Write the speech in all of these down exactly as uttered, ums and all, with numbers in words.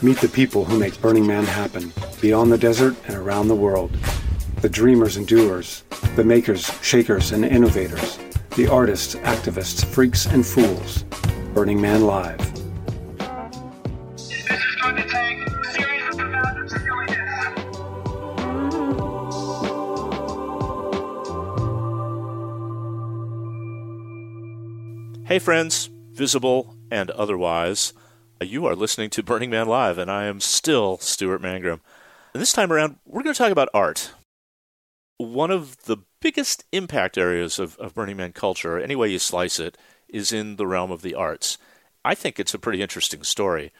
Meet the people who make Burning Man happen, beyond the desert and around the world. The dreamers and doers, the makers, shakers, and innovators, the artists, activists, freaks, and fools. Burning Man Live. This is going to take serious amounts of silliness. Hey friends, visible and otherwise. You are listening to Burning Man Live, and I am still Stuart Mangrum. And this time around, we're going to talk about art. One of the biggest impact areas of, of Burning Man culture, any way you slice it, is in the realm of the arts. I think it's a pretty interesting story,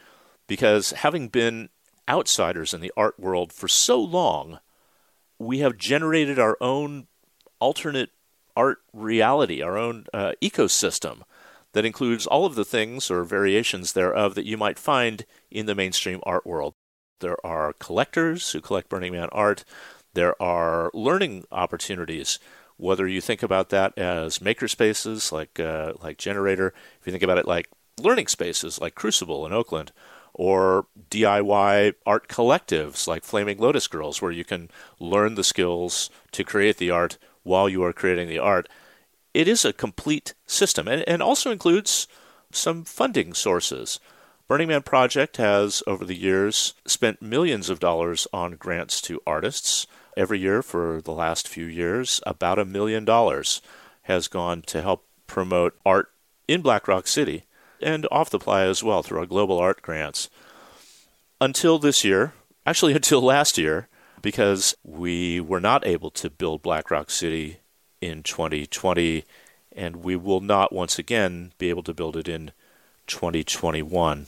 because having been outsiders in the art world for so long, we have generated our own alternate art reality, our own uh, ecosystem, that includes all of the things or variations thereof that you might find in the mainstream art world. There are collectors who collect Burning Man art. There are learning opportunities, whether you think about that as maker spaces like uh, like Generator, if you think about it like learning spaces like Crucible in Oakland, or D I Y art collectives like Flaming Lotus Girls, where you can learn the skills to create the art while you are creating the art. It is a complete system, and, and also includes some funding sources. Burning Man Project has, over the years, spent millions of dollars on grants to artists. Every year for the last few years, about a million dollars has gone to help promote art in Black Rock City and off the playa as well through our global art grants. Until this year, actually until last year, because we were not able to build Black Rock City in twenty twenty, and we will not once again be able to build it in twenty twenty-one.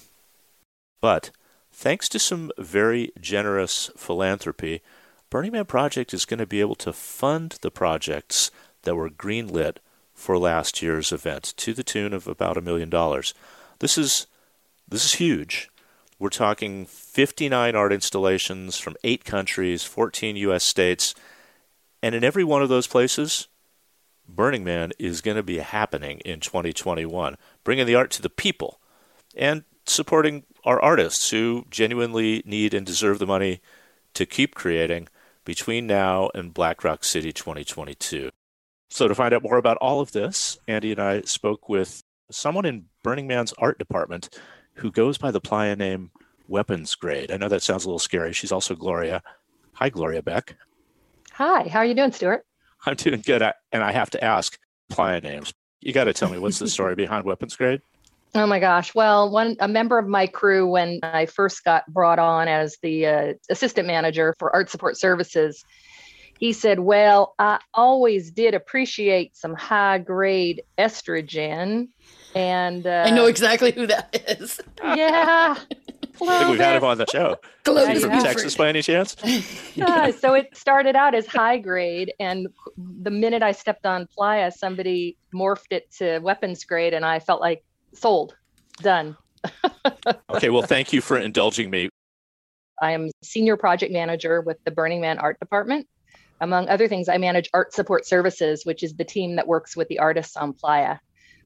But thanks to some very generous philanthropy, Burning Man Project is going to be able to fund the projects that were greenlit for last year's event to the tune of about a million dollars. This is this is huge. We're talking fifty-nine art installations from eight countries, fourteen U S states, and in every one of those places, Burning Man is going to be happening in twenty twenty-one, bringing the art to the people and supporting our artists who genuinely need and deserve the money to keep creating between now and Black Rock City twenty twenty-two. So to find out more about all of this, Andy and I spoke with someone in Burning Man's art department who goes by the playa name Weapons Grade. I know that sounds a little scary. She's also Gloria. Hi, Gloria Beck. Hi, how are you doing, Stuart? I'm doing good, I, and I have to ask, playa names. You got to tell me, what's the story behind Weapons Grade? Oh my gosh! Well, one a member of my crew, when I first got brought on as the uh, assistant manager for art support services, he said, "Well, I always did appreciate some high grade estrogen," and uh, I know exactly who that is. Yeah. I think we've had him on the show. Is he from Texas by any chance? Yeah, so it started out as high grade, and the minute I stepped on playa, somebody morphed it to Weapons Grade, and I felt like sold, done. Okay, well, thank you for indulging me. I am senior project manager with the Burning Man Art Department. Among other things, I manage Art Support Services, which is the team that works with the artists on playa.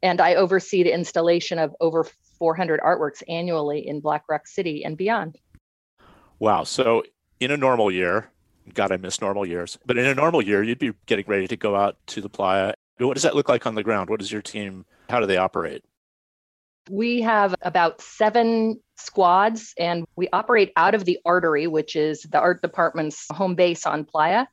And I oversee the installation of over four hundred artworks annually in Black Rock City and beyond. Wow. So in a normal year, God, I miss normal years, but in a normal year, you'd be getting ready to go out to the playa. What does that look like on the ground? What is your team? How do they operate? We have about seven squads, and we operate out of the artery, which is the art department's home base on playa.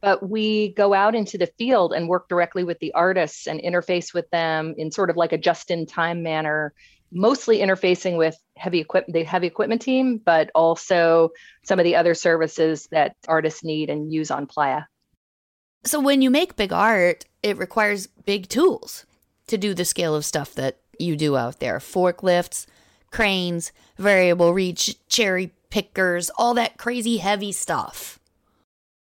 But we go out into the field and work directly with the artists and interface with them in sort of like a just-in-time manner, mostly interfacing with heavy equip- the heavy equipment team, but also some of the other services that artists need and use on playa. So when you make big art, it requires big tools to do the scale of stuff that you do out there. Forklifts, cranes, variable reach, cherry pickers, all that crazy heavy stuff.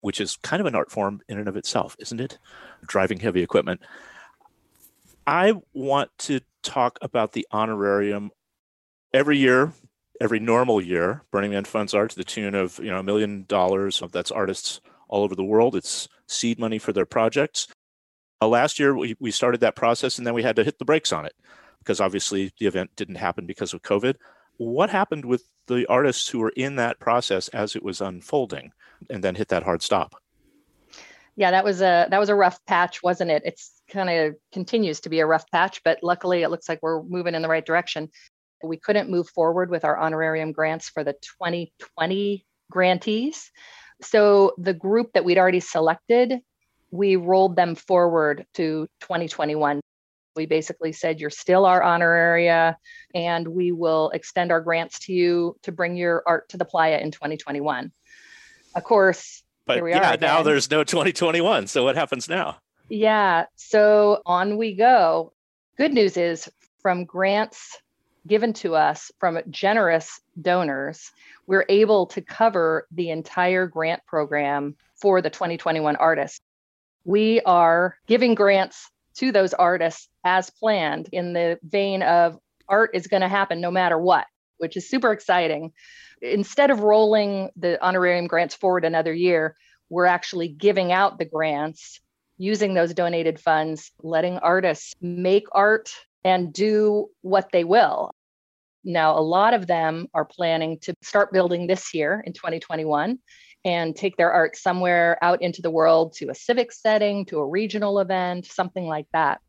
Which is kind of an art form in and of itself, isn't it? Driving heavy equipment. I want to talk about the honorarium. Every year, every normal year, Burning Man funds art to the tune of, you know, a million dollars. That's artists all over the world. It's seed money for their projects. Uh, last year, we, we started that process, and then we had to hit the brakes on it because obviously the event didn't happen because of COVID. what happened with the artists who were in that process as it was unfolding and then hit that hard stop? Yeah, that was a that was a rough patch, wasn't it? It's kind of continues to be a rough patch, but luckily it looks like we're moving in the right direction. We couldn't move forward with our honorarium grants for the twenty twenty grantees. So the group that we'd already selected, we rolled them forward to twenty twenty-one. We basically said, you're still our honoraria, and we will extend our grants to you to bring your art to the playa in twenty twenty-one. Of course, but here we yeah, are again. Now there's no twenty twenty-one. So what happens now? Yeah. So on we go. Good news is from grants given to us from generous donors, we're able to cover the entire grant program for the twenty twenty-one artists. We are giving grants to those artists as planned in the vein of art is going to happen no matter what, which is super exciting. Instead of rolling the honorarium grants forward another year, we're actually giving out the grants, using those donated funds, letting artists make art and do what they will. Now, a lot of them are planning to start building this year in twenty twenty-one and take their art somewhere out into the world, to a civic setting, to a regional event, something like that.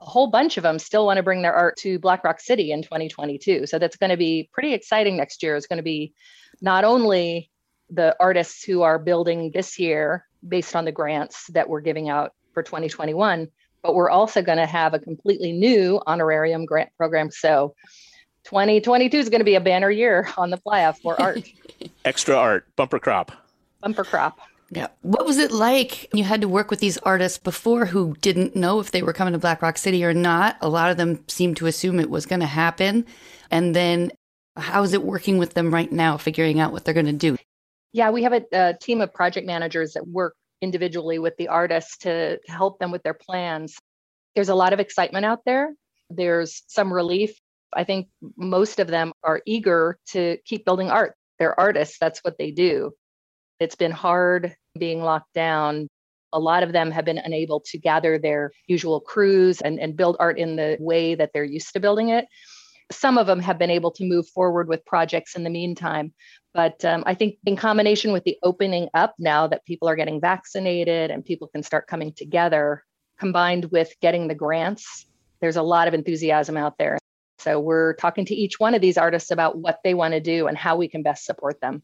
A whole bunch of them still want to bring their art to Black Rock City in twenty twenty-two. So that's going to be pretty exciting next year. It's going to be not only the artists who are building this year based on the grants that we're giving out for twenty twenty-one, but we're also going to have a completely new honorarium grant program. So twenty twenty-two is going to be a banner year on the playa for art. Extra art, bumper crop. Bumper crop. Yeah. What was it like? You had to work with these artists before who didn't know if they were coming to Black Rock City or not. A lot of them seemed to assume it was going to happen. And then how is it working with them right now, figuring out what they're going to do? Yeah, we have a, a team of project managers that work individually with the artists to help them with their plans. There's a lot of excitement out there. There's some relief. I think most of them are eager to keep building art. They're artists. That's what they do. It's been hard being locked down. A lot of them have been unable to gather their usual crews and, and build art in the way that they're used to building it. Some of them have been able to move forward with projects in the meantime. But um, I think in combination with the opening up now that people are getting vaccinated and people can start coming together, combined with getting the grants, there's a lot of enthusiasm out there. So we're talking to each one of these artists about what they want to do and how we can best support them.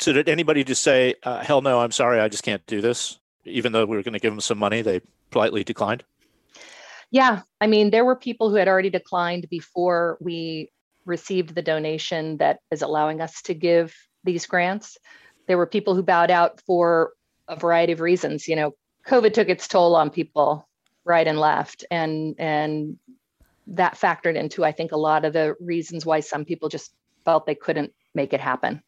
So did anybody just say, uh, hell no, I'm sorry, I just can't do this? Even though we were going to give them some money, they politely declined? Yeah. I mean, there were people who had already declined before we received the donation that is allowing us to give these grants. There were people who bowed out for a variety of reasons. You know, COVID took its toll on people right and left. And, and that factored into, I think, a lot of the reasons why some people just felt they couldn't make it happen.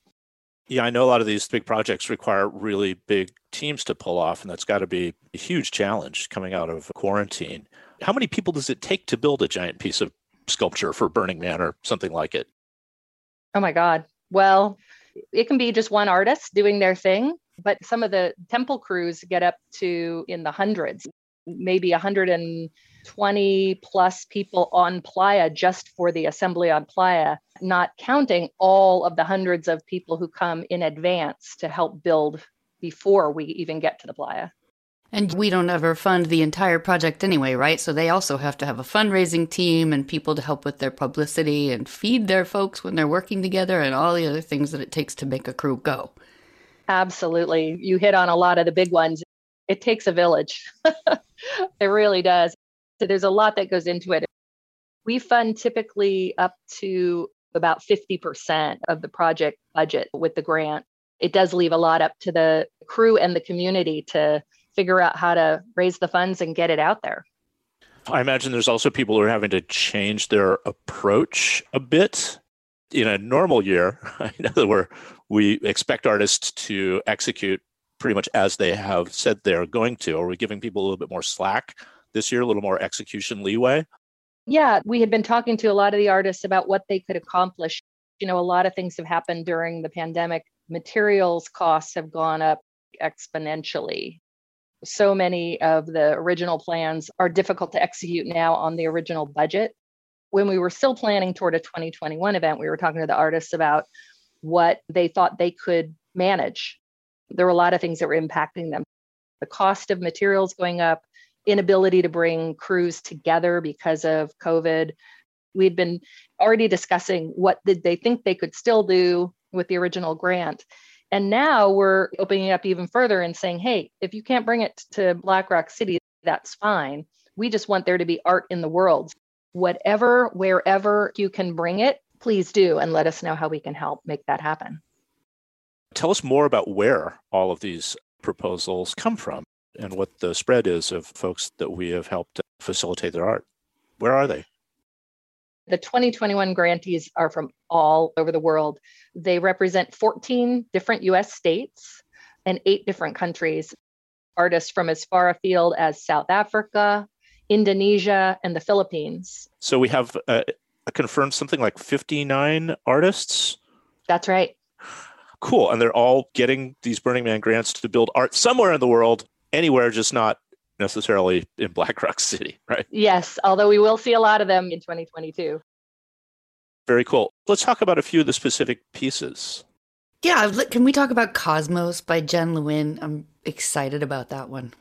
Yeah, I know a lot of these big projects require really big teams to pull off, and that's got to be a huge challenge coming out of quarantine. How many people does it take to build a giant piece of sculpture for Burning Man or something like it? Oh my God. Well, it can be just one artist doing their thing, but some of the temple crews get up to in the hundreds, maybe one hundred twenty plus people on playa just for the assembly on playa, not counting all of the hundreds of people who come in advance to help build before we even get to the playa. And we don't ever fund the entire project anyway, right? So they also have to have a fundraising team and people to help with their publicity and feed their folks when they're working together and all the other things that it takes to make a crew go. Absolutely. You hit on a lot of the big ones. It takes a village. It really does. So there's a lot that goes into it. We fund typically up to about fifty percent of the project budget with the grant. It does leave a lot up to the crew and the community to figure out how to raise the funds and get it out there. I imagine there's also people who are having to change their approach a bit. In a normal year, in other words, we expect artists to execute pretty much as they have said they're going to. Are we giving people a little bit more slack this year, a little more execution leeway? Yeah, we had been talking to a lot of the artists about what they could accomplish. You know, a lot of things have happened during the pandemic. Materials costs have gone up exponentially. So many of the original plans are difficult to execute now on the original budget. when we were still planning toward a twenty twenty-one event, we were talking to the artists about what they thought they could manage. There were a lot of things that were impacting them. The cost of materials going up, inability to bring crews together because of COVID. We'd been already discussing what did they think they could still do with the original grant. And now we're opening it up even further and saying, hey, if you can't bring it to Black Rock City, that's fine. We just want there to be art in the world. Whatever, wherever you can bring it, please do. And let us know how we can help make that happen. Tell us more about where all of these proposals come from and what the spread is of folks that we have helped facilitate their art. Where are they? The twenty twenty-one grantees are from all over the world. They represent fourteen different U S states and eight different countries. Artists from as far afield as South Africa, Indonesia, and the Philippines. So we have uh, confirmed something like fifty-nine artists? That's right. Cool. And they're all getting these Burning Man grants to build art somewhere in the world, anywhere, just not necessarily in Black Rock City, right? Yes, although we will see a lot of them in twenty twenty-two. Very cool. Let's talk about a few of the specific pieces. Yeah, can we talk about Cosmos by Jen Lewin? I'm excited about that one.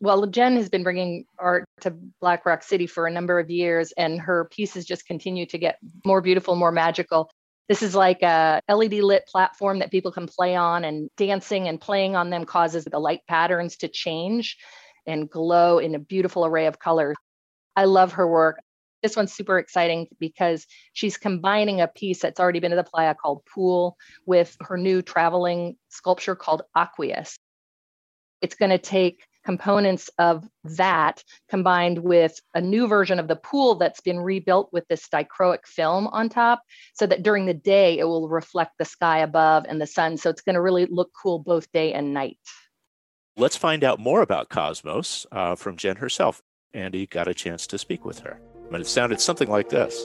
Well, Jen has been bringing art to Black Rock City for a number of years, and her pieces just continue to get more beautiful, more magical. This is like a L E D lit platform that people can play on, and dancing and playing on them causes the light patterns to change and glow in a beautiful array of colors. I love her work. This one's super exciting because she's combining a piece that's already been to the playa called Pool with her new traveling sculpture called Aqueous. It's going to take components of that combined with a new version of the pool that's been rebuilt with this dichroic film on top so that during the day it will reflect the sky above and the sun. So it's going to really look cool both day and night. Let's find out more about Cosmos uh, from Jen herself. Andy got a chance to speak with her, but it sounded something like this.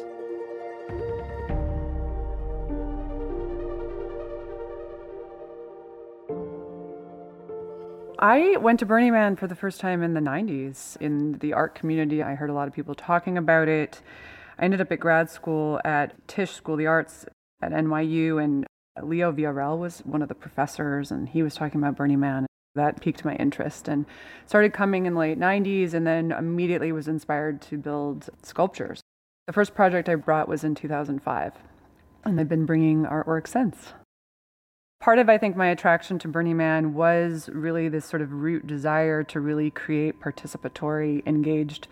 I went to Burning Man for the first time in the nineties in the art community. I heard a lot of people talking about it. I ended up at grad school at Tisch School of the Arts at N Y U, and Leo Villareal was one of the professors, and he was talking about Burning Man. That piqued my interest and started coming in the late nineties, and then immediately was inspired to build sculptures. The first project I brought was in two thousand five, and I've been bringing artwork since. Part of, I think, my attraction to Burning Man was really this sort of root desire to really create participatory, engaged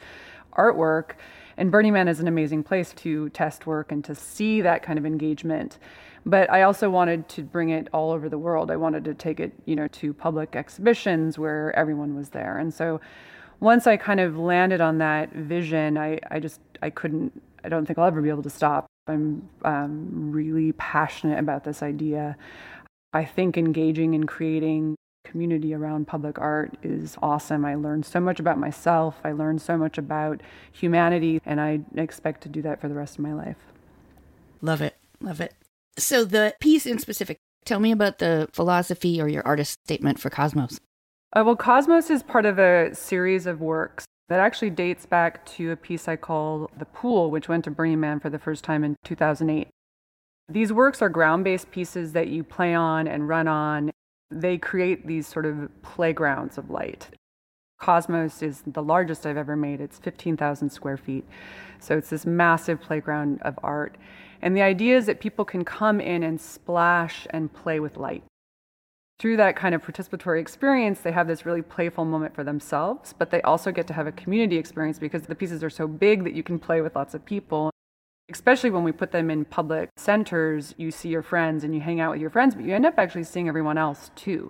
artwork. And Burning Man is an amazing place to test work and to see that kind of engagement. But I also wanted to bring it all over the world. I wanted to take it, you know, to public exhibitions where everyone was there. And so once I kind of landed on that vision, I, I just, I couldn't, I don't think I'll ever be able to stop. I'm um, really passionate about this idea. I think engaging and creating community around public art is awesome. I learned so much about myself. I learned so much about humanity, and I expect to do that for the rest of my life. Love it. Love it. So the piece in specific, tell me about the philosophy or your artist statement for Cosmos. Uh, well, Cosmos is part of a series of works that actually dates back to a piece I call The Pool, which went to Burning Man for the first time in two thousand eight. These works are ground-based pieces that you play on and run on. They create these sort of playgrounds of light. Cosmos is the largest I've ever made. It's fifteen thousand square feet. So it's this massive playground of art. And the idea is that people can come in and splash and play with light. Through that kind of participatory experience, they have this really playful moment for themselves, but they also get to have a community experience because the pieces are so big that you can play with lots of people. Especially when we put them in public centers, you see your friends and you hang out with your friends, but you end up actually seeing everyone else too.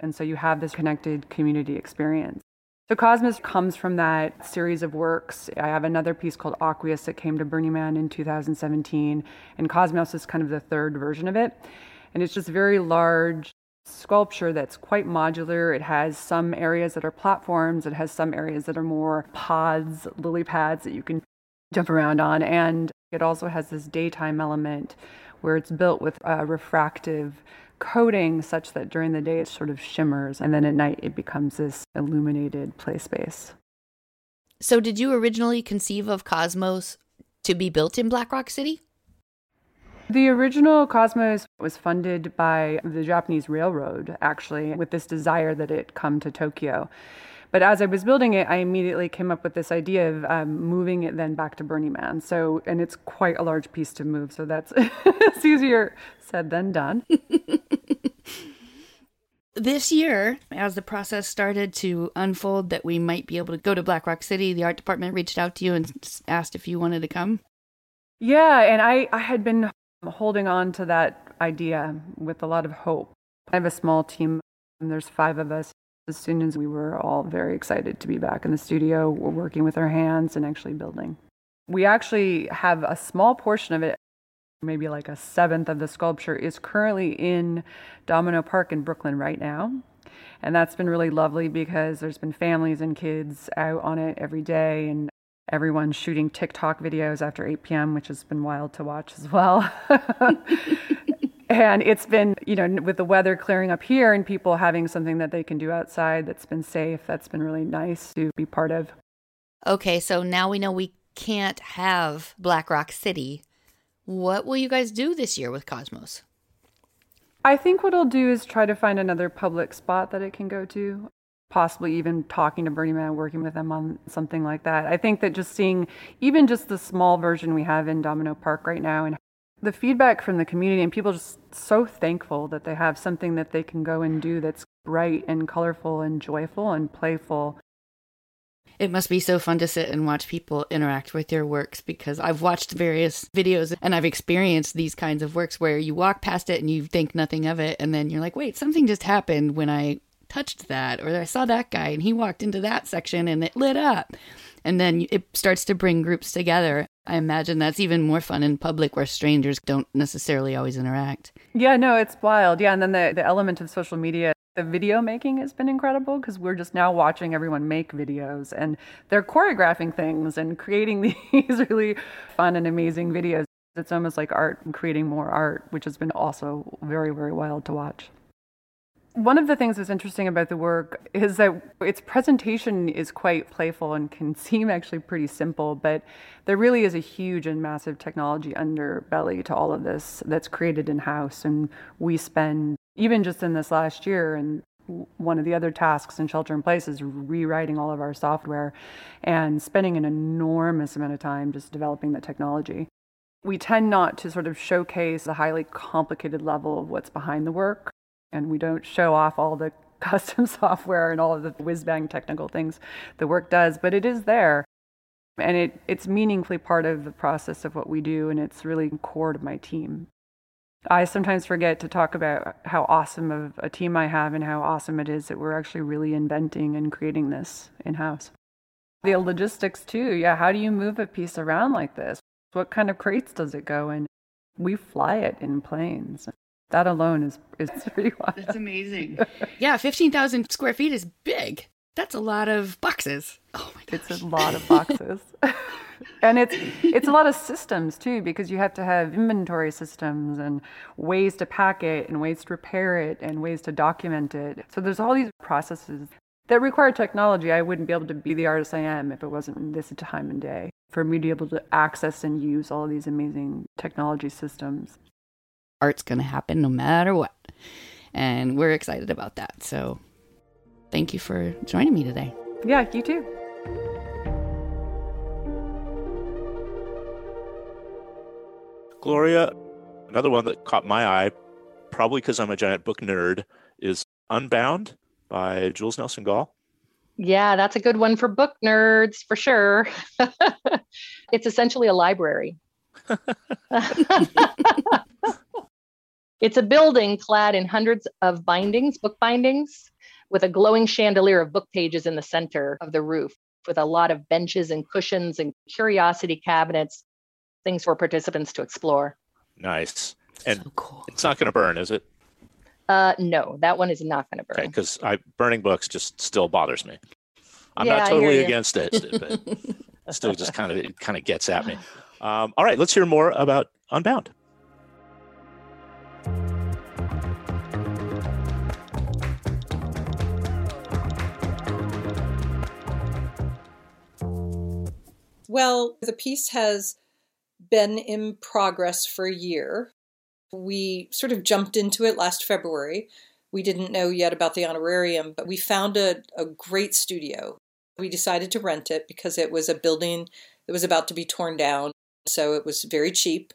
And so you have this connected community experience. So Cosmos comes from that series of works. I have another piece called Aqueous that came to Burning Man in two thousand seventeen, and Cosmos is kind of the third version of it. And it's just very large sculpture that's quite modular. It has some areas that are platforms. It has some areas that are more pods, lily pads that you can jump around on, and it also has this daytime element where it's built with a refractive coating such that during the day it sort of shimmers, and then at night it becomes this illuminated play space. So did you originally conceive of Cosmos to be built in Black Rock City? The original Cosmos was funded by the Japanese railroad, actually, with this desire that it come to Tokyo. But as I was building it, I immediately came up with this idea of um, moving it then back to Burning Man. So, and it's quite a large piece to move, so that's it's easier said than done. This year, as the process started to unfold that we might be able to go to Black Rock City, the art department reached out to you and asked if you wanted to come? Yeah, and I, I had been holding on to that idea with a lot of hope. I have a small team, and there's five of us. As soon as we were all very excited to be back in the studio, we're working with our hands and actually building. We actually have a small portion of it, maybe like a seventh of the sculpture, is currently in Domino Park in Brooklyn right now. And that's been really lovely because there's been families and kids out on it every day and everyone shooting TikTok videos after eight p.m., which has been wild to watch as well. And it's been, you know, with the weather clearing up here and people having something that they can do outside that's been safe, that's been really nice to be part of. Okay, so now we know we can't have Black Rock City. What will you guys do this year with Cosmos? I think what I'll do is try to find another public spot that it can go to, possibly even talking to Burning Man, working with them on something like that. I think that just seeing even just the small version we have in Domino Park right now and the feedback from the community, and people are just so thankful that they have something that they can go and do that's bright and colorful and joyful and playful. It must be so fun to sit and watch people interact with your works, because I've watched various videos and I've experienced these kinds of works where you walk past it and you think nothing of it, and then you're like, wait, something just happened when I touched that, or I saw that guy and he walked into that section and it lit up. And then it starts to bring groups together. I imagine that's even more fun in public where strangers don't necessarily always interact. Yeah, no, it's wild. Yeah, and then the, the element of social media, the video making has been incredible because we're just now watching everyone make videos and they're choreographing things and creating these really fun and amazing videos. It's almost like art and creating more art, which has been also very, very wild to watch. One of the things that's interesting about the work is that its presentation is quite playful and can seem actually pretty simple, but there really is a huge and massive technology underbelly to all of this that's created in-house. And we spend, even just in this last year, and one of the other tasks in Shelter in Place is rewriting all of our software and spending an enormous amount of time just developing the technology. We tend not to sort of showcase the highly complicated level of what's behind the work. And we don't show off all the custom software and all of the whiz-bang technical things the work does, but it is there. And it, it's meaningfully part of the process of what we do, and it's really core to my team. I sometimes forget to talk about how awesome of a team I have and how awesome it is that we're actually really inventing and creating this in-house. The logistics, too. Yeah, how do you move a piece around like this? What kind of crates does it go in? We fly it in planes. That alone is, is pretty wild. That's amazing. Yeah, fifteen thousand square feet is big. That's a lot of boxes. Oh my gosh. It's a lot of boxes. And it's it's a lot of systems too, because you have to have inventory systems and ways to pack it and ways to repair it and ways to document it. So there's all these processes that require technology. I wouldn't be able to be the artist I am if it wasn't this time and day for me to be able to access and use all of these amazing technology systems. Art's going to happen no matter what. And we're excited about that. So thank you for joining me today. Yeah, you too. Gloria, another one that caught my eye, probably because I'm a giant book nerd, is Unbound by Jules Nelson Gall. Yeah, that's a good one for book nerds, for sure. It's essentially a library. It's a building clad in hundreds of bindings, book bindings, with a glowing chandelier of book pages in the center of the roof, with a lot of benches and cushions and curiosity cabinets, things for participants to explore. Nice. And so cool. It's not going to burn, is it? Uh, no, that one is not going to burn. Okay, because I burning books just still bothers me. I'm yeah, not totally against it, but it still just kind of it kind of gets at me. Um, all right, let's hear more about Unbound. Well, the piece has been in progress for a year. We sort of jumped into it last February. We didn't know yet about the honorarium, but we found a, a great studio. We decided to rent it because it was a building that was about to be torn down, so it was very cheap.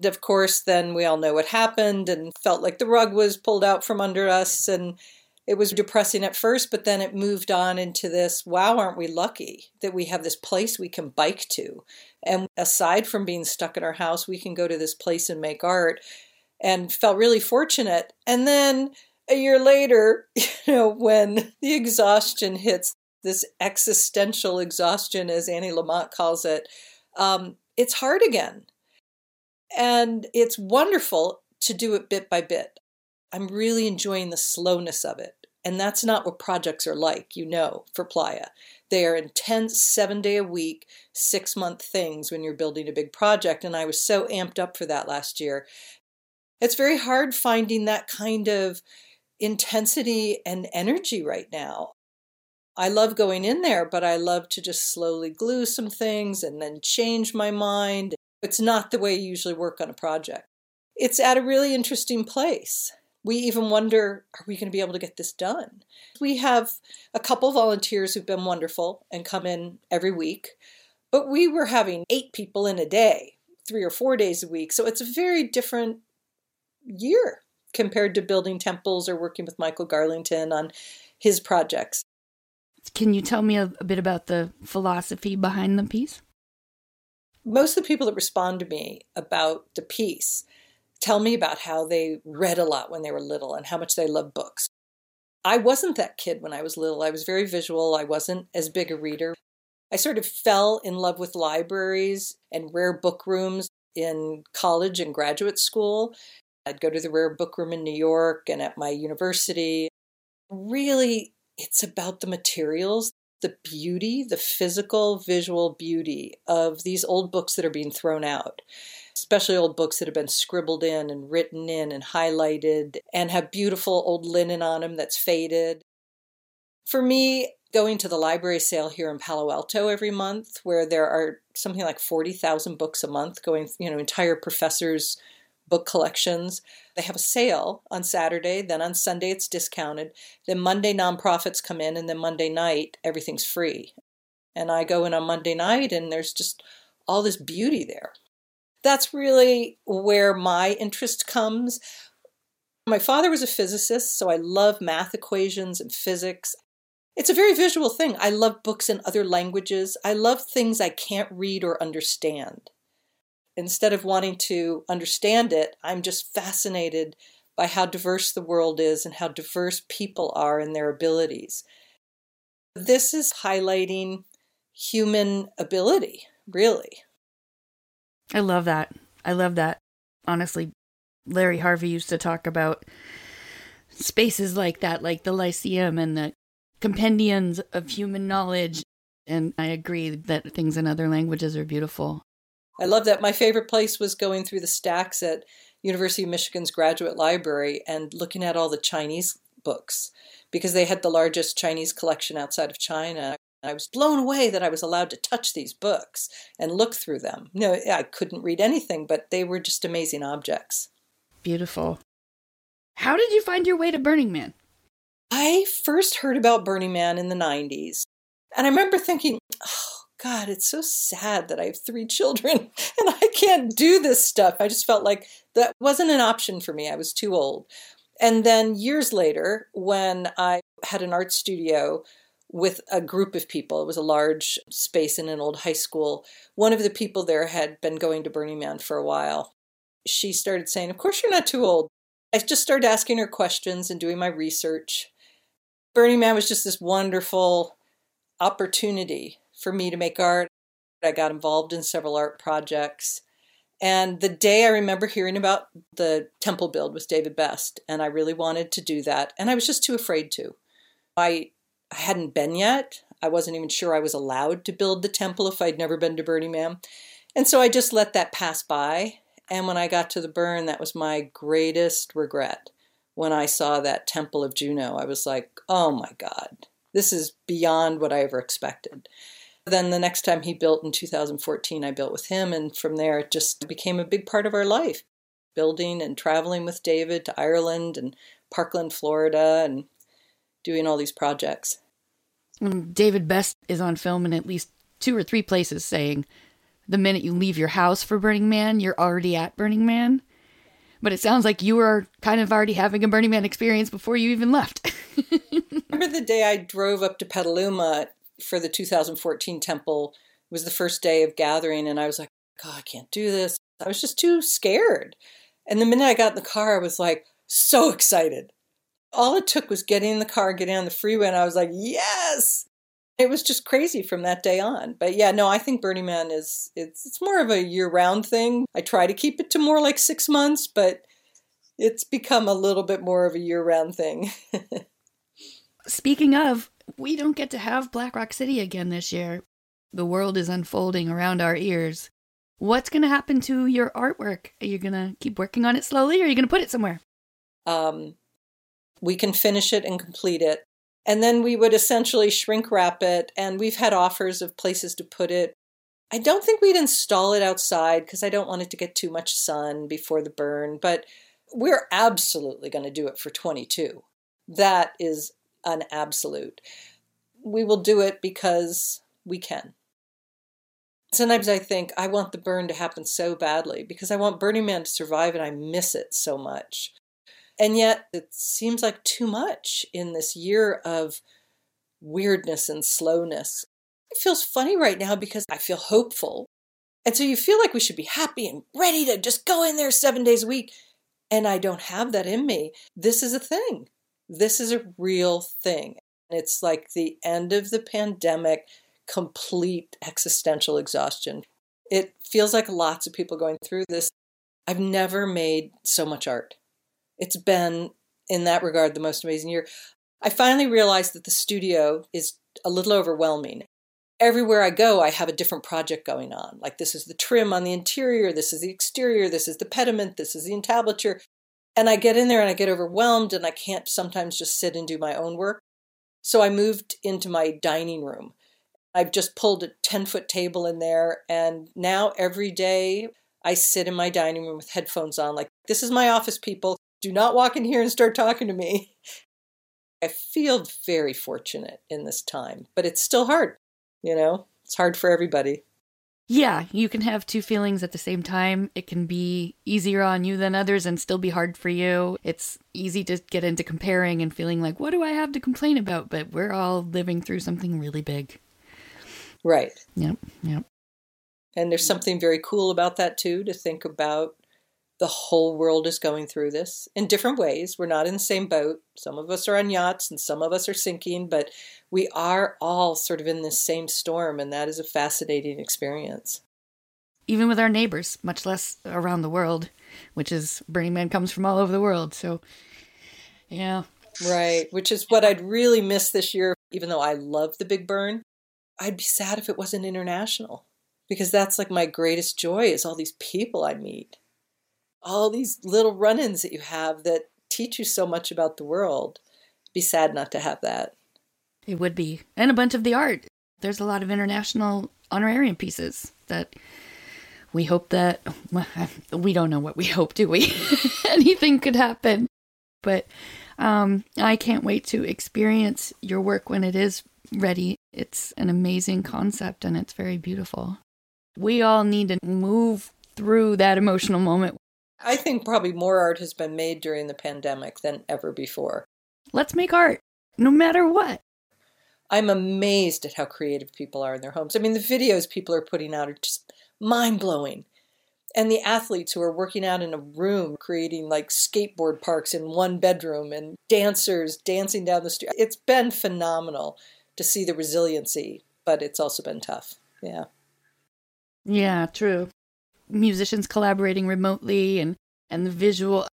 And of course, then we all know what happened and felt like the rug was pulled out from under us, and it was depressing at first, but then it moved on into this, wow, aren't we lucky that we have this place we can bike to? And aside from being stuck in our house, we can go to this place and make art, and felt really fortunate. And then a year later, you know, when the exhaustion hits, this existential exhaustion, as Anne Lamott calls it, um, it's hard again. And it's wonderful to do it bit by bit. I'm really enjoying the slowness of it. And that's not what projects are like, you know, for Playa. They are intense, seven-day-a-week, six-month things when you're building a big project. And I was so amped up for that last year. It's very hard finding that kind of intensity and energy right now. I love going in there, but I love to just slowly glue some things and then change my mind. It's not the way you usually work on a project. It's at a really interesting place. We even wonder, are we going to be able to get this done? We have a couple volunteers who've been wonderful and come in every week, but we were having eight people in a day, three or four days a week. So it's a very different year compared to building temples or working with Michael Garlington on his projects. Can you tell me a, a bit about the philosophy behind the piece? Most of the people that respond to me about the piece tell me about how they read a lot when they were little and how much they love books. I wasn't that kid when I was little. I was very visual. I wasn't as big a reader. I sort of fell in love with libraries and rare book rooms in college and graduate school. I'd go to the rare book room in New York and at my university. Really, it's about the materials, the beauty, the physical, visual beauty of these old books that are being thrown out, especially old books that have been scribbled in and written in and highlighted and have beautiful old linen on them that's faded. For me, going to the library sale here in Palo Alto every month, where there are something like forty thousand books a month going, you know, entire professors' book collections. They have a sale on Saturday, then on Sunday it's discounted. Then Monday nonprofits come in, and then Monday night everything's free. And I go in on Monday night and there's just all this beauty there. That's really where my interest comes. My father was a physicist, so I love math equations and physics. It's a very visual thing. I love books in other languages. I love things I can't read or understand. Instead of wanting to understand it, I'm just fascinated by how diverse the world is and how diverse people are in their abilities. This is highlighting human ability, really. I love that. I love that. Honestly, Larry Harvey used to talk about spaces like that, like the Lyceum and the compendiums of human knowledge. And I agree that things in other languages are beautiful. I love that. My favorite place was going through the stacks at University of Michigan's Graduate Library and looking at all the Chinese books because they had the largest Chinese collection outside of China. I was blown away that I was allowed to touch these books and look through them. No, I couldn't read anything, but they were just amazing objects. Beautiful. How did you find your way to Burning Man? I first heard about Burning Man in the nineties, and I remember thinking, oh, God, it's so sad that I have three children and I can't do this stuff. I just felt like that wasn't an option for me. I was too old. And then years later, when I had an art studio with a group of people, it was a large space in an old high school. One of the people there had been going to Burning Man for a while. She started saying, of course, you're not too old. I just started asking her questions and doing my research. Burning Man was just this wonderful opportunity for me to make art. I got involved in several art projects. And the day I remember hearing about the temple build was David Best, and I really wanted to do that. And I was just too afraid to. I, I hadn't been yet. I wasn't even sure I was allowed to build the temple if I'd never been to Burning Man. And so I just let that pass by. And when I got to the burn, that was my greatest regret. When I saw that Temple of Juno, I was like, oh my God, this is beyond what I ever expected. Then the next time he built in two thousand fourteen, I built with him. And from there, it just became a big part of our life, building and traveling with David to Ireland and Parkland, Florida, and doing all these projects. David Best is on film in at least two or three places saying, the minute you leave your house for Burning Man, you're already at Burning Man. But it sounds like you were kind of already having a Burning Man experience before you even left. Remember the day I drove up to Petaluma for the two thousand fourteen temple? It was the first day of gathering, and I was like, God, I can't do this. I was just too scared. And the minute I got in the car, I was like, so excited. All it took was getting in the car, getting on the freeway, and I was like, yes! It was just crazy from that day on. But yeah, no, I think Burning Man is, it's, it's more of a year-round thing. I try to keep it to more like six months, but it's become a little bit more of a year-round thing. Speaking of, we don't get to have Black Rock City again this year. The world is unfolding around our ears. What's going to happen to your artwork? Are you going to keep working on it slowly, or are you going to put it somewhere? Um, we can finish it and complete it. And then we would essentially shrink wrap it, and we've had offers of places to put it. I don't think we'd install it outside because I don't want it to get too much sun before the burn, but we're absolutely going to do it for twenty-two. That is an absolute. We will do it because we can. Sometimes I think I want the burn to happen so badly because I want Burning Man to survive and I miss it so much. And yet it seems like too much in this year of weirdness and slowness. It feels funny right now because I feel hopeful. And so you feel like we should be happy and ready to just go in there seven days a week. And I don't have that in me. This is a thing. This is a real thing. It's like the end of the pandemic, complete existential exhaustion. It feels like lots of people going through this. I've never made so much art. It's been, in that regard, the most amazing year. I finally realized that the studio is a little overwhelming. Everywhere I go, I have a different project going on. Like this is the trim on the interior, this is the exterior, this is the pediment, this is the entablature. And I get in there and I get overwhelmed and I can't sometimes just sit and do my own work. So I moved into my dining room. I've just pulled a ten-foot table in there, and now every day I sit in my dining room with headphones on. Like, this is my office, people. Do not walk in here and start talking to me. I feel very fortunate in this time, but it's still hard. You know, it's hard for everybody. Yeah, you can have two feelings at the same time. It can be easier on you than others and still be hard for you. It's easy to get into comparing and feeling like, what do I have to complain about? But we're all living through something really big. Right. Yep, yep. And there's something very cool about that, too, to think about. The whole world is going through this in different ways. We're not in the same boat. Some of us are on yachts and some of us are sinking, but we are all sort of in this same storm, and that is a fascinating experience. Even with our neighbors, much less around the world, which is Burning Man comes from all over the world. So, yeah. Right, which is what I'd really miss this year. Even though I love the big burn, I'd be sad if it wasn't international, because that's like my greatest joy is all these people I meet. All these little run-ins that you have that teach you so much about the world. It'd be sad not to have that. It would be. And a bunch of the art. There's a lot of international honorarium pieces that we hope that... Well, we don't know what we hope, do we? Anything could happen. But um, I can't wait to experience your work when it is ready. It's an amazing concept and it's very beautiful. We all need to move through that emotional moment. I think probably more art has been made during the pandemic than ever before. Let's make art, no matter what. I'm amazed at how creative people are in their homes. I mean, the videos people are putting out are just mind-blowing. And the athletes who are working out in a room, creating like skateboard parks in one bedroom and dancers dancing down the street. It's been phenomenal to see the resiliency, but it's also been tough. Yeah. Yeah, true. Musicians collaborating remotely and, and the visual.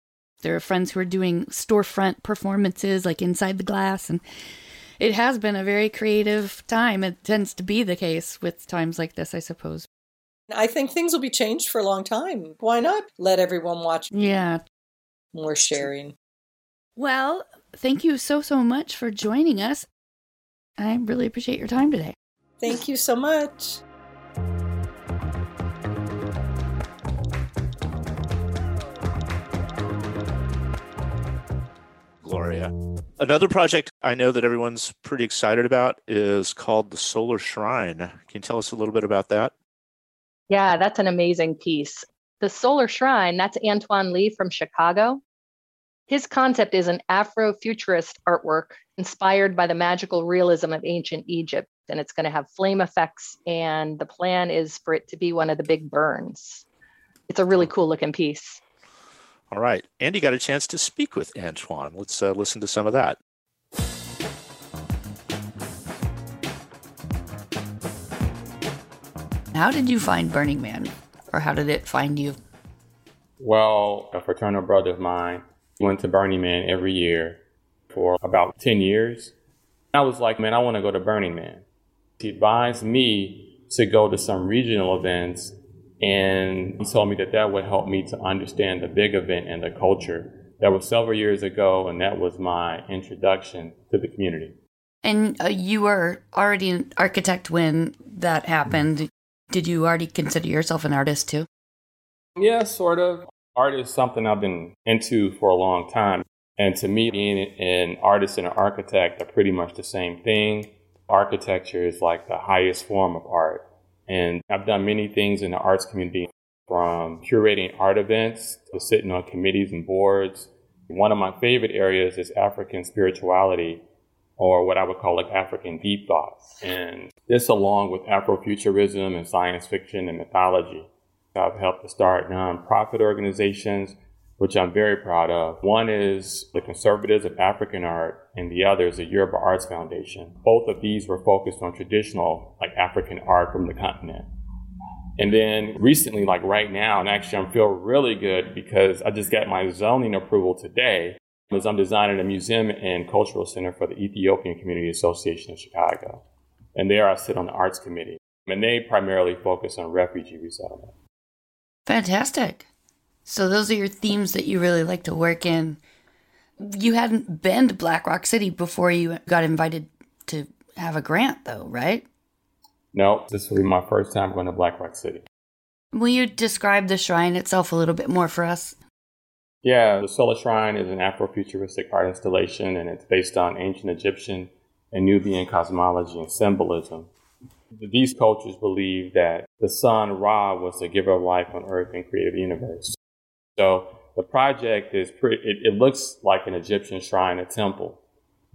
There are friends who are doing storefront performances like Inside the Glass. And it has been a very creative time. It tends to be the case with times like this, I suppose. I think things will be changed for a long time. Why not let everyone watch? Yeah. More sharing. Well, thank you so, so much for joining us. I really appreciate your time today. Thank you so much. Gloria. Another project I know that everyone's pretty excited about is called the Solar Shrine. Can you tell us a little bit about that? Yeah, that's an amazing piece. The Solar Shrine, that's Antoine Lee from Chicago. His concept is an Afrofuturist artwork inspired by the magical realism of ancient Egypt, and it's going to have flame effects, and the plan is for it to be one of the big burns. It's a really cool looking piece. All right. Andy got a chance to speak with Antoine. Let's uh, listen to some of that. How did you find Burning Man, or how did it find you? Well, a fraternal brother of mine went to Burning Man every year for about ten years. I was like, man, I want to go to Burning Man. He advised me to go to some regional events, and he told me that that would help me to understand the big event and the culture. That was several years ago, and that was my introduction to the community. And uh, you were already an architect when that happened. Did you already consider yourself an artist too? Yeah, sort of. Art is something I've been into for a long time. And to me, being an artist and an architect are pretty much the same thing. Architecture is like the highest form of art. And I've done many things in the arts community, from curating art events to sitting on committees and boards. One of my favorite areas is African spirituality, or what I would call like African deep thought. And this, along with Afrofuturism and science fiction and mythology. I've helped to start nonprofit organizations, which I'm very proud of. One is the Conservators of African Art, and the other is the Yoruba Arts Foundation. Both of these were focused on traditional, like African art from the continent. And then recently, like right now, and actually I feel really good because I just got my zoning approval today, because I'm designing a museum and cultural center for the Ethiopian Community Association of Chicago. And there I sit on the Arts Committee, and they primarily focus on refugee resettlement. Fantastic. So those are your themes that you really like to work in. You hadn't been to Black Rock City before you got invited to have a grant, though, right? No, this will be my first time going to Black Rock City. Will you describe the shrine itself a little bit more for us? Yeah, the Solar Shrine is an Afrofuturistic art installation, and it's based on ancient Egyptian and Nubian cosmology and symbolism. These cultures believe that the sun, Ra, was the giver of life on earth and created the universe. So the project is pretty, it, it looks like an Egyptian shrine, a temple.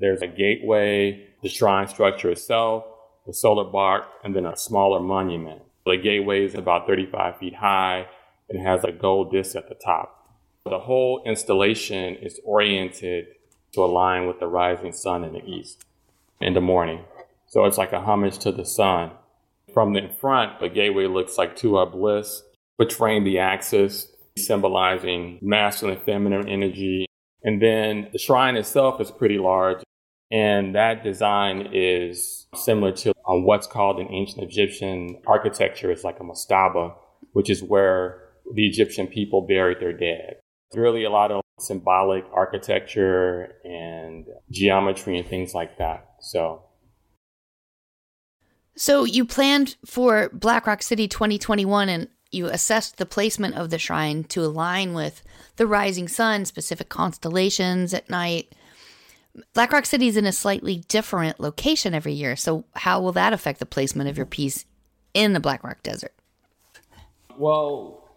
There's a gateway, the shrine structure itself, the solar bark, and then a smaller monument. The gateway is about thirty-five feet high and has a gold disc at the top. The whole installation is oriented to align with the rising sun in the east in the morning. So it's like a homage to the sun. From the front, the gateway looks like two obelisks, which frame the axis, symbolizing masculine and feminine energy. And then the shrine itself is pretty large. And that design is similar to um, what's called in ancient Egyptian architecture. It's like a mastaba, which is where the Egyptian people buried their dead. Really a lot of symbolic architecture and geometry and things like that. So... So you planned for Black Rock City twenty twenty-one, and you assessed the placement of the shrine to align with the rising sun, specific constellations at night. Black Rock City is in a slightly different location every year. So how will that affect the placement of your piece in the Black Rock Desert? Well,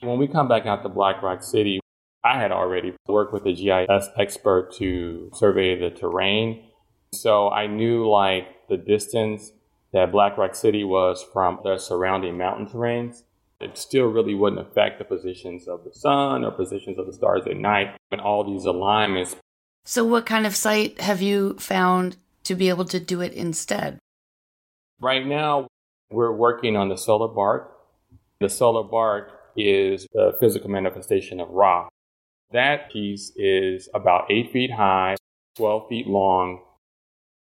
when we come back out to Black Rock City, I had already worked with a G I S expert to survey the terrain. So I knew like the distance that Black Rock City was from their surrounding mountain terrains. It still really wouldn't affect the positions of the sun or positions of the stars at night and all these alignments. So what kind of site have you found to be able to do it instead? Right now, we're working on the solar bark. The solar bark is the physical manifestation of Ra. That piece is about eight feet high, twelve feet long,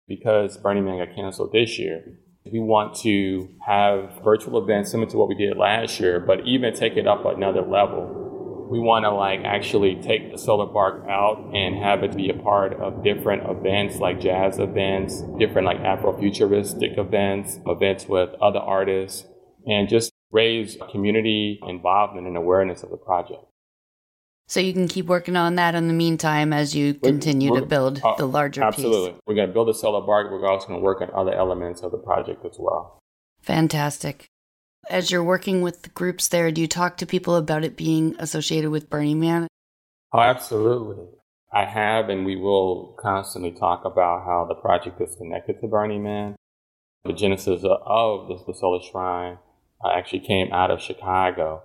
because Burning Man got canceled this year. We want to have virtual events similar to what we did last year, but even take it up another level. we want to like actually take the solar park out and have it be a part of different events like jazz events, different like Afrofuturistic events, events with other artists, and just raise community involvement and awareness of the project. So you can keep working on that in the meantime as you continue we're, we're, to build uh, the larger absolutely. piece. Absolutely. We're going to build a solar park. We're also going to work on other elements of the project as well. Fantastic. As you're working with the groups there, do you talk to people about it being associated with Burning Man? Oh, absolutely. I have, and we will constantly talk about how the project is connected to Burning Man. The genesis of the Solar Shrine actually came out of Chicago.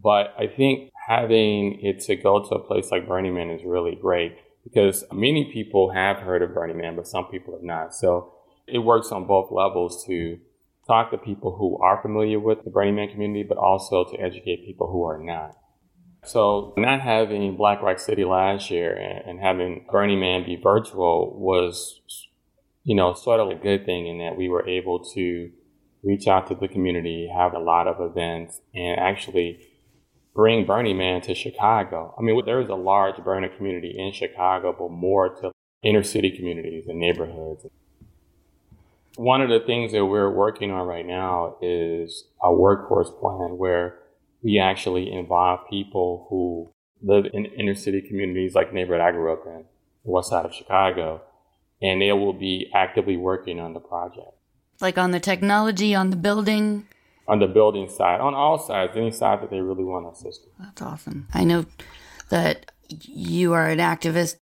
But I think having it to go to a place like Burning Man is really great because many people have heard of Burning Man, but some people have not. So it works on both levels to talk to people who are familiar with the Burning Man community, but also to educate people who are not. So not having Black Rock City last year and having Burning Man be virtual was, you know, sort of a good thing in that we were able to reach out to the community, have a lot of events, and actually bring Burning Man to Chicago. I mean, there is a large burner community in Chicago, but more to inner city communities and neighborhoods. One of the things that we're working on right now is a workforce plan where we actually involve people who live in inner city communities like the neighborhood I grew up in, the west side of Chicago, and they will be actively working on the project. Like on the technology, on the building? On the building side, on all sides, any side that they really want to assist with. That's awesome. I know that you are an activist,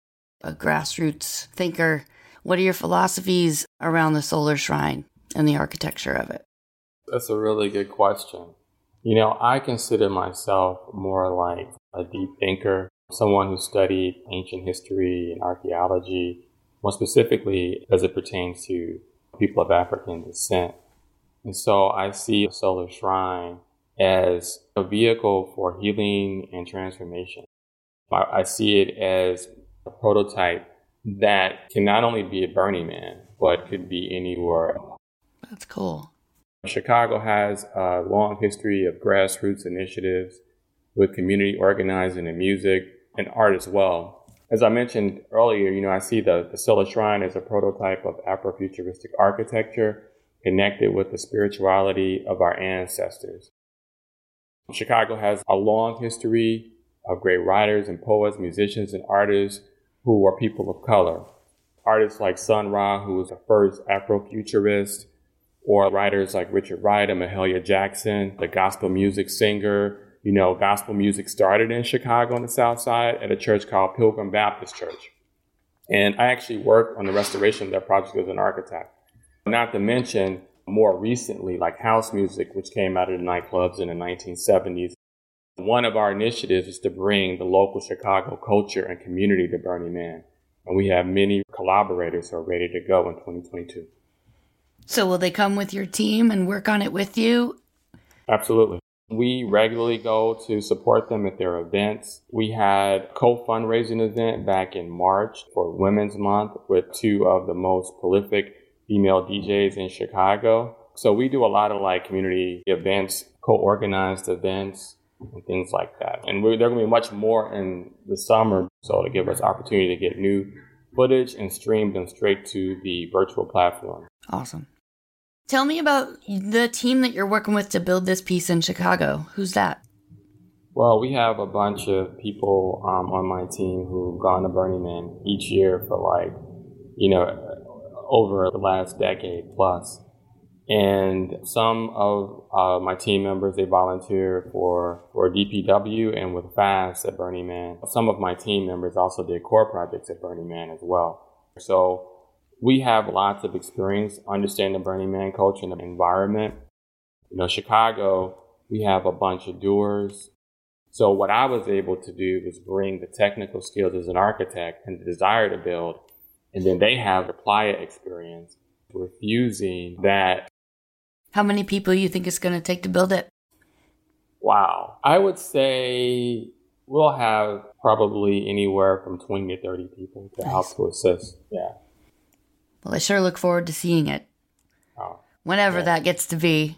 a grassroots thinker. What are your philosophies around the Solar Shrine and the architecture of it? That's a really good question. You know, I consider myself more like a deep thinker, someone who studied ancient history and archaeology, more specifically as it pertains to people of African descent. And so I see a solar shrine as a vehicle for healing and transformation. I see it as a prototype that can not only be a Burning Man, but could be anywhere. That's cool. Chicago has a long history of grassroots initiatives with community organizing and music and art as well. As I mentioned earlier, you know, I see the, the Solar Shrine as a prototype of Afrofuturistic architecture connected with the spirituality of our ancestors. Chicago has a long history of great writers and poets, musicians and artists who are people of color. Artists like Sun Ra, who was the first Afrofuturist, or writers like Richard Wright and Mahalia Jackson, the gospel music singer. You know, gospel music started in Chicago on the South Side at a church called Pilgrim Baptist Church. And I actually worked on the restoration of that project as an architect. Not to mention, more recently, like house music, which came out of the nightclubs in the nineteen seventies. One of our initiatives is to bring the local Chicago culture and community to Burning Man. And we have many collaborators who are ready to go in twenty twenty-two. So will they come with your team and work on it with you? Absolutely. We regularly go to support them at their events. We had a co-fundraising event back in March for Women's Month with two of the most prolific female D Js in Chicago. So we do a lot of like community events, co-organized events, and things like that. And we're, there are going to be much more in the summer, so to give us opportunity to get new footage and stream them straight to the virtual platform. Awesome. Tell me about the team that you're working with to build this piece in Chicago. Who's that? Well, we have a bunch of people um, on my team who've gone to Burning Man each year for like, you know, over the last decade plus. And some of uh, my team members, they volunteer for, for D P W and with FAST at Burning Man. Some of my team members also did core projects at Burning Man as well. So we have lots of experience understanding Burning Man culture and the environment. You know, Chicago, we have a bunch of doers. So what I was able to do was bring the technical skills as an architect and the desire to build, and then they have the playa experience. We're fusing that. How many people you think it's going to take to build it? Wow. I would say we'll have probably anywhere from twenty to thirty people to nice. help to assist. Yeah. Well, I sure look forward to seeing it. Oh, whenever yeah. that gets to be.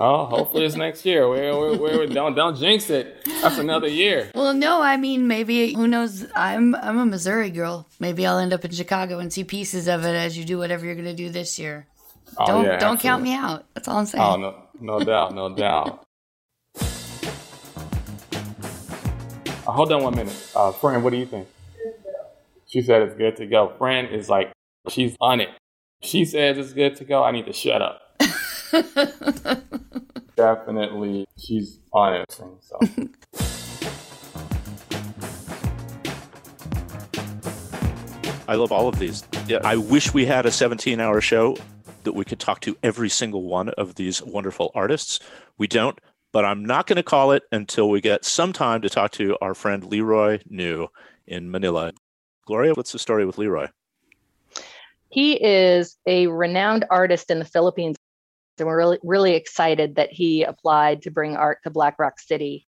Oh, hopefully it's next year. We're, we're, we're, don't don't jinx it. That's another year. Well, no, I mean, maybe, who knows? I'm I'm a Missouri girl. Maybe I'll end up in Chicago and see pieces of it as you do whatever you're going to do this year. Oh, don't yeah, don't absolutely. count me out. That's all I'm saying. Oh, no, no doubt, no doubt. Oh, hold on one minute. Uh, Fran, what do you think? She said it's good to go. Fran is like, she's on it. She says it's good to go. I need to shut up. Definitely, she's on it. So. I love all of these. Yeah, I wish we had a seventeen-hour show that we could talk to every single one of these wonderful artists. We don't, but I'm not going to call it until we get some time to talk to our friend Leroy New in Manila. Gloria, what's the story with Leroy? He is a renowned artist in the Philippines. And we're really, really excited that he applied to bring art to Black Rock City.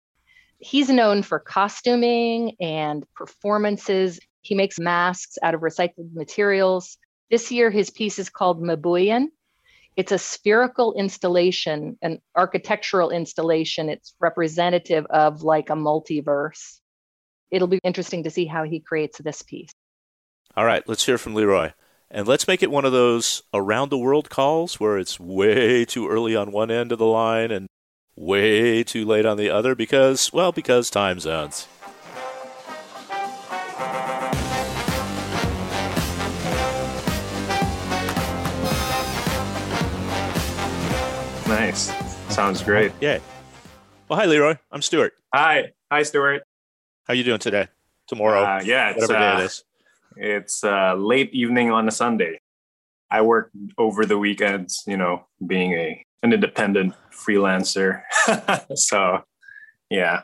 He's known for costuming and performances. He makes masks out of recycled materials. This year, his piece is called Mebuyan. It's a spherical installation, an architectural installation. It's representative of like a multiverse. It'll be interesting to see how he creates this piece. All right, let's hear from Leroy. And let's make it one of those around the world calls where it's way too early on one end of the line and way too late on the other because, well, because time zones. Nice. Sounds great. Yeah. Well, hi, Leroy. I'm Stuart. Hi. Hi, Stuart. How you doing today? Tomorrow? Uh, yeah. Whatever uh... day it is. It's uh, late evening on a Sunday. I work over the weekends, you know, being a an independent freelancer. So, yeah,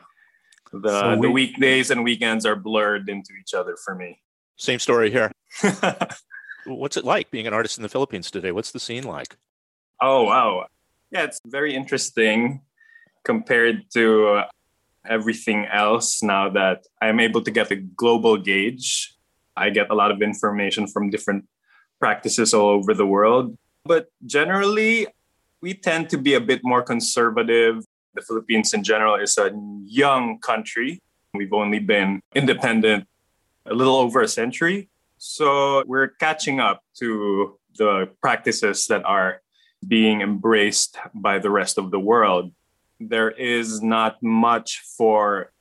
the, so we, the weekdays and weekends are blurred into each other for me. Same story here. What's it like being an artist in the Philippines today? What's the scene like? Oh, wow. Yeah, it's very interesting compared to uh, everything else now that I'm able to get a global gauge. I get a lot of information from different practices all over the world. But generally, we tend to be a bit more conservative. The Philippines in general is a young country. We've only been independent a little over a century. So we're catching up to the practices that are being embraced by the rest of the world. There is not much for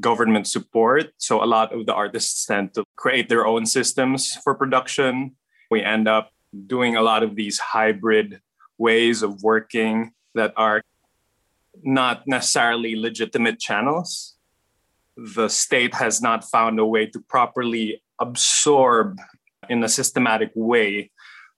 government support. So a lot of the artists tend to create their own systems for production. We end up doing a lot of these hybrid ways of working that are not necessarily legitimate channels. The state has not found a way to properly absorb in a systematic way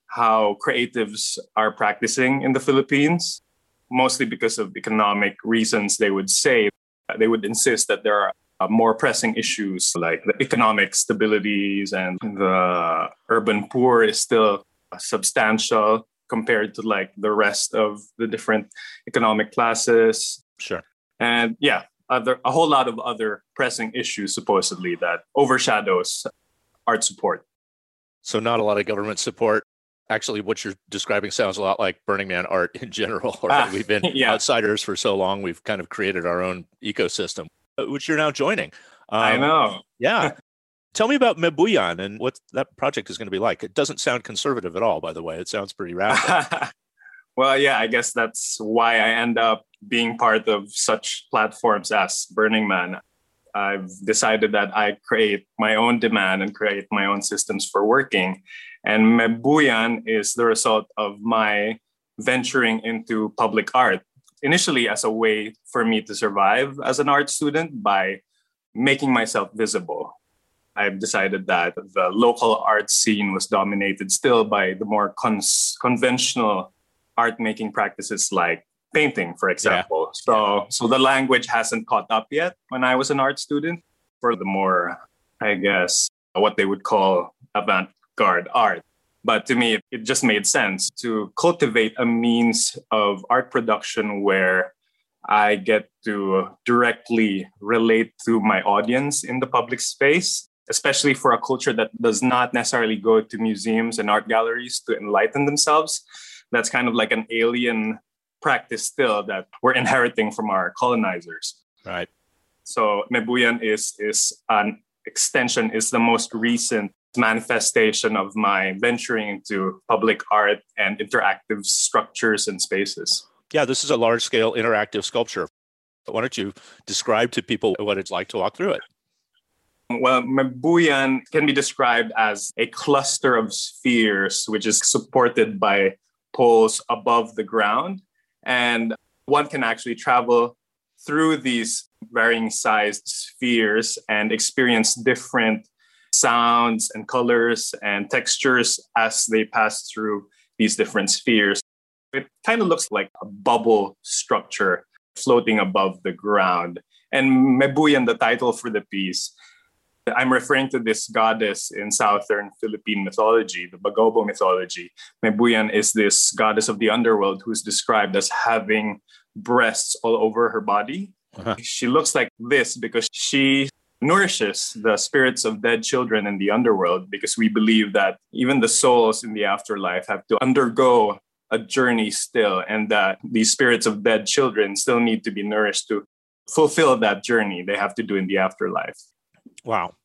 how creatives are practicing in the Philippines, mostly because of economic reasons, they would say. They would insist that there are more pressing issues like the economic stabilities and the urban poor is still substantial compared to like the rest of the different economic classes. Sure. And yeah, other a whole lot of other pressing issues supposedly that overshadows art support. So not a lot of government support. Actually, what you're describing sounds a lot like Burning Man art in general. Right? Ah, we've been yeah. outsiders for so long, we've kind of created our own ecosystem, which you're now joining. Um, I know. Yeah. Tell me about Mebuyan and what that project is going to be like. It doesn't sound conservative at all, by the way. It sounds pretty radical. Well, yeah, I guess that's why I end up being part of such platforms as Burning Man. I've decided that I create my own demand and create my own systems for working. And Mebuyan is the result of my venturing into public art, initially as a way for me to survive as an art student by making myself visible. I've decided that the local art scene was dominated still by the more cons- conventional art-making practices like painting, for example. Yeah. So, so the language hasn't caught up yet when I was an art student for the more, I guess, what they would call avant-garde art. But to me, it just made sense to cultivate a means of art production where I get to directly relate to my audience in the public space, especially for a culture that does not necessarily go to museums and art galleries to enlighten themselves. That's kind of like an alien practice still that we're inheriting from our colonizers. Right. So Mebuyan is is an extension, is the most recent manifestation of my venturing into public art and interactive structures and spaces. Yeah, this is a large-scale interactive sculpture. Why don't you describe to people what it's like to walk through it? Well, Mebuyan can be described as a cluster of spheres, which is supported by poles above the ground. And one can actually travel through these varying sized spheres and experience different sounds and colors and textures as they pass through these different spheres. It kind of looks like a bubble structure floating above the ground. And Mebuyan, the title for the piece, I'm referring to this goddess in southern Philippine mythology, the Bagobo mythology. Mebuyan is this goddess of the underworld who's described as having breasts all over her body. Uh-huh. She looks like this because she nourishes the spirits of dead children in the underworld, because we believe that even the souls in the afterlife have to undergo a journey still, and that these spirits of dead children still need to be nourished to fulfill that journey they have to do in the afterlife. Wow.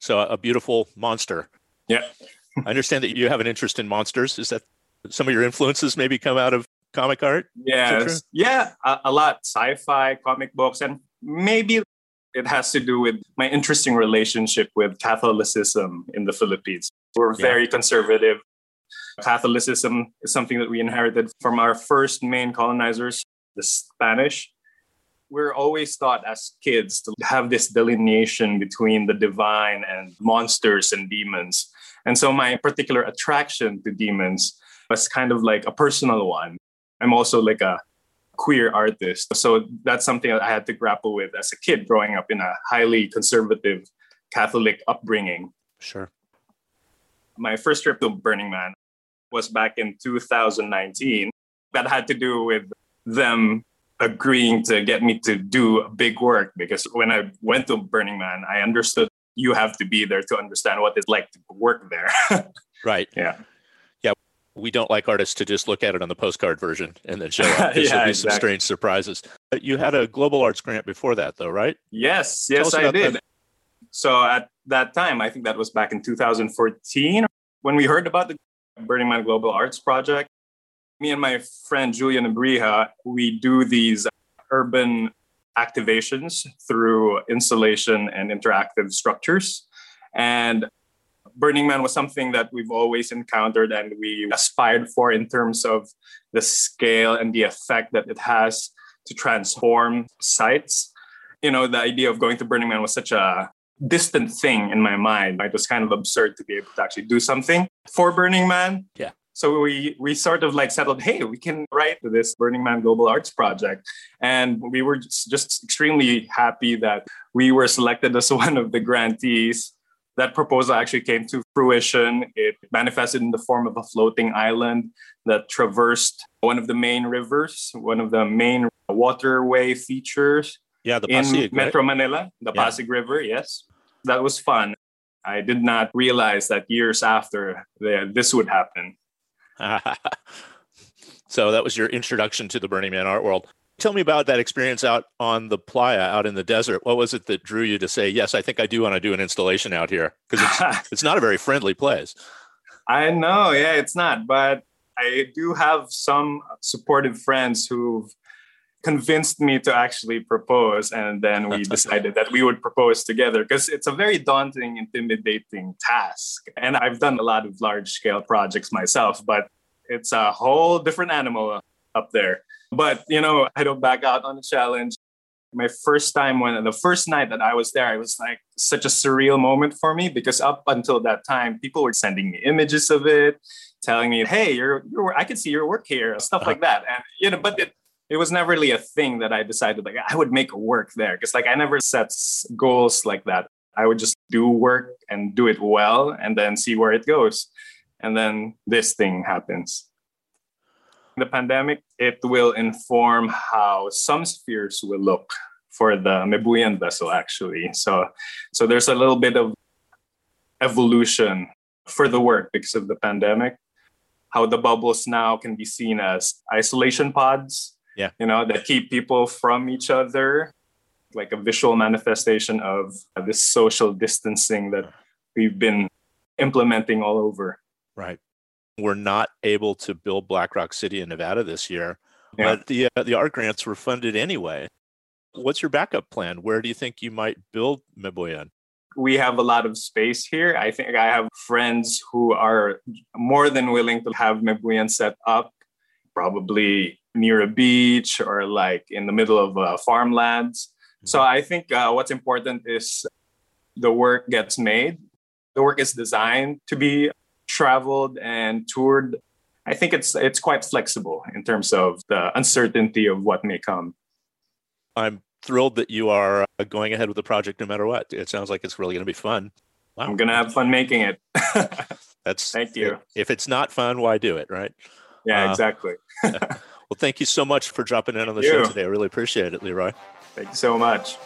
So a beautiful monster. Yeah. I understand that you have an interest in monsters. Is that some of your influences maybe come out of comic art? Yes. Yeah, a, a lot. Sci-fi, comic books, and maybe it has to do with my interesting relationship with Catholicism in the Philippines. We're very yeah. conservative. Catholicism is something that we inherited from our first main colonizers, the Spanish. We're always taught as kids to have this delineation between the divine and monsters and demons. And so my particular attraction to demons was kind of like a personal one. I'm also like a queer artist. So that's something that I had to grapple with as a kid growing up in a highly conservative Catholic upbringing. Sure. My first trip to Burning Man was back in two thousand nineteen. That had to do with them agreeing to get me to do big work, because when I went to Burning Man, I understood you have to be there to understand what it's like to work there. Right. Yeah. Yeah. We don't like artists to just look at it on the postcard version and then show up. There's yeah, be exactly. some strange surprises. But you had a global arts grant before that, though, right? Yes. Yes, I did. That. So at that time, I think that was back in two thousand fourteen, when we heard about the Burning Man Global Arts Project, me and my friend Julian Abrija, we do these urban activations through installation and interactive structures. And Burning Man was something that we've always encountered and we aspired for in terms of the scale and the effect that it has to transform sites. You know, the idea of going to Burning Man was such a distant thing in my mind. It was kind of absurd to be able to actually do something for Burning Man. Yeah. So we we sort of like settled, hey, we can write to this Burning Man Global Arts Project. And we were just, just extremely happy that we were selected as one of the grantees. That proposal actually came to fruition. It manifested in the form of a floating island that traversed one of the main rivers, one of the main waterway features yeah, the Pasig, in Metro right? Manila, the yeah. Pasig River, yes. That was fun. I did not realize that years after that this would happen. So that was your introduction to the Burning Man art world. Tell me about that experience out on the playa, out in the desert. What was it that drew you to say, yes, I think I do want to do an installation out here? Because it's, it's not a very friendly place. I know. Yeah, it's not. But I do have some supportive friends who've convinced me to actually propose. And then we decided that we would propose together, because it's a very daunting, intimidating task. And I've done a lot of large scale projects myself, but it's a whole different animal up there. But, you know, I don't back out on the challenge. My first time, when the first night that I was there, it was like such a surreal moment for me, because up until that time, people were sending me images of it, telling me, hey, you're, you're I can see your work here, stuff like that. And, you know, but it, It was never really a thing that I decided like I would make a work there, because like I never set goals like that. I would just do work and do it well and then see where it goes. And then this thing happens. The pandemic, it will inform how some spheres will look for the Mebuyan vessel, actually. So, so there's a little bit of evolution for the work because of the pandemic. How the bubbles now can be seen as isolation pods. yeah, you know, that keep people from each other, like a visual manifestation of this social distancing that we've been implementing all over. Right. We're not able to build Black Rock City in Nevada this year, yeah. but the uh, the art grants were funded anyway. What's your backup plan? Where do you think you might build Mebuyan? We have a lot of space here. I think I have friends who are more than willing to have Mebuyan set up, probably near a beach or like in the middle of uh, farmlands. Mm-hmm. So I think uh, what's important is the work gets made. The work is designed to be traveled and toured. I think it's it's quite flexible in terms of the uncertainty of what may come. I'm thrilled that you are going ahead with the project no matter what. It sounds like it's really going to be fun. Wow. I'm going to have fun making it. That's Thank you. If it's not fun, why do it, right? Yeah, uh, exactly. Well, thank you so much for dropping in on the thank show you. today. I really appreciate it, Leroy. Thank you so much.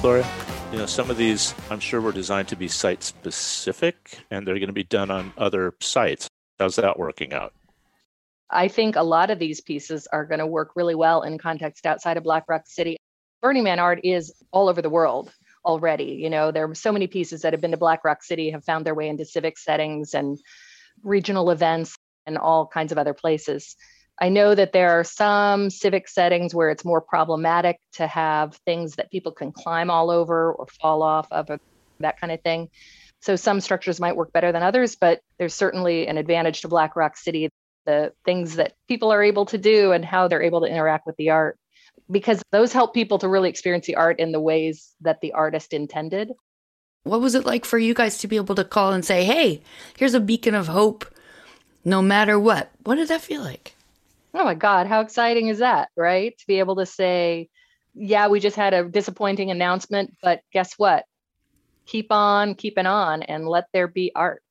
Gloria, you know, some of these, I'm sure, were designed to be site-specific, and they're going to be done on other sites. How's that working out? I think a lot of these pieces are going to work really well in context outside of Black Rock City. Burning Man art is all over the world already. You know, there are so many pieces that have been to Black Rock City, have found their way into civic settings and regional events and all kinds of other places. I know that there are some civic settings where it's more problematic to have things that people can climb all over or fall off of, a, that kind of thing. So some structures might work better than others, but there's certainly an advantage to Black Rock City, the things that people are able to do and how they're able to interact with the art, because those help people to really experience the art in the ways that the artist intended. What was it like for you guys to be able to call and say, hey, here's a beacon of hope, no matter what? What did that feel like? Oh my God, how exciting is that, right? To be able to say, yeah, we just had a disappointing announcement, but guess what? Keep on keeping on and let there be art.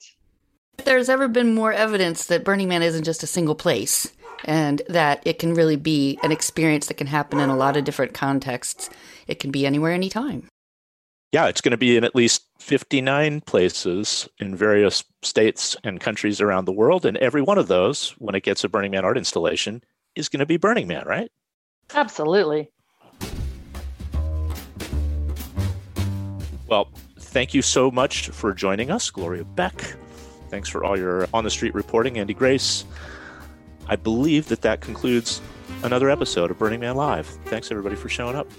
If there's ever been more evidence that Burning Man isn't just a single place and that it can really be an experience that can happen in a lot of different contexts, it can be anywhere, anytime. Yeah, it's going to be in at least fifty-nine places in various states and countries around the world. And every one of those, when it gets a Burning Man art installation, is going to be Burning Man, right? Absolutely. Well, thank you so much for joining us, Gloria Beck. Thanks for all your on-the-street reporting, Andy Grace. I believe that that concludes another episode of Burning Man Live. Thanks, everybody, for showing up.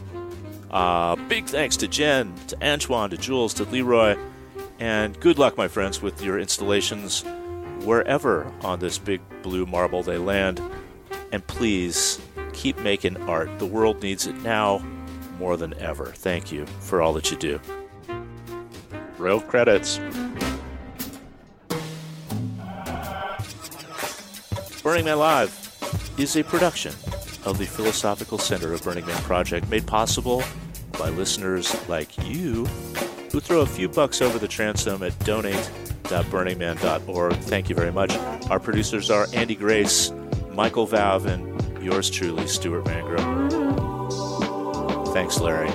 Uh, big thanks to Jen, to Antoine, to Jules, to Leroy, and good luck, my friends, with your installations wherever on this big blue marble they land. And please keep making art. The world needs it now more than ever. Thank you for all that you do. Roll credits. Burning Man Live is a production of the Philosophical Center of Burning Man Project, made possible by listeners like you who throw a few bucks over the transom at donate dot burning man dot org. Thank you very much. Our producers are Andy Grace, Michael Valve, and yours truly, Stuart Mangrum. Thanks, Larry.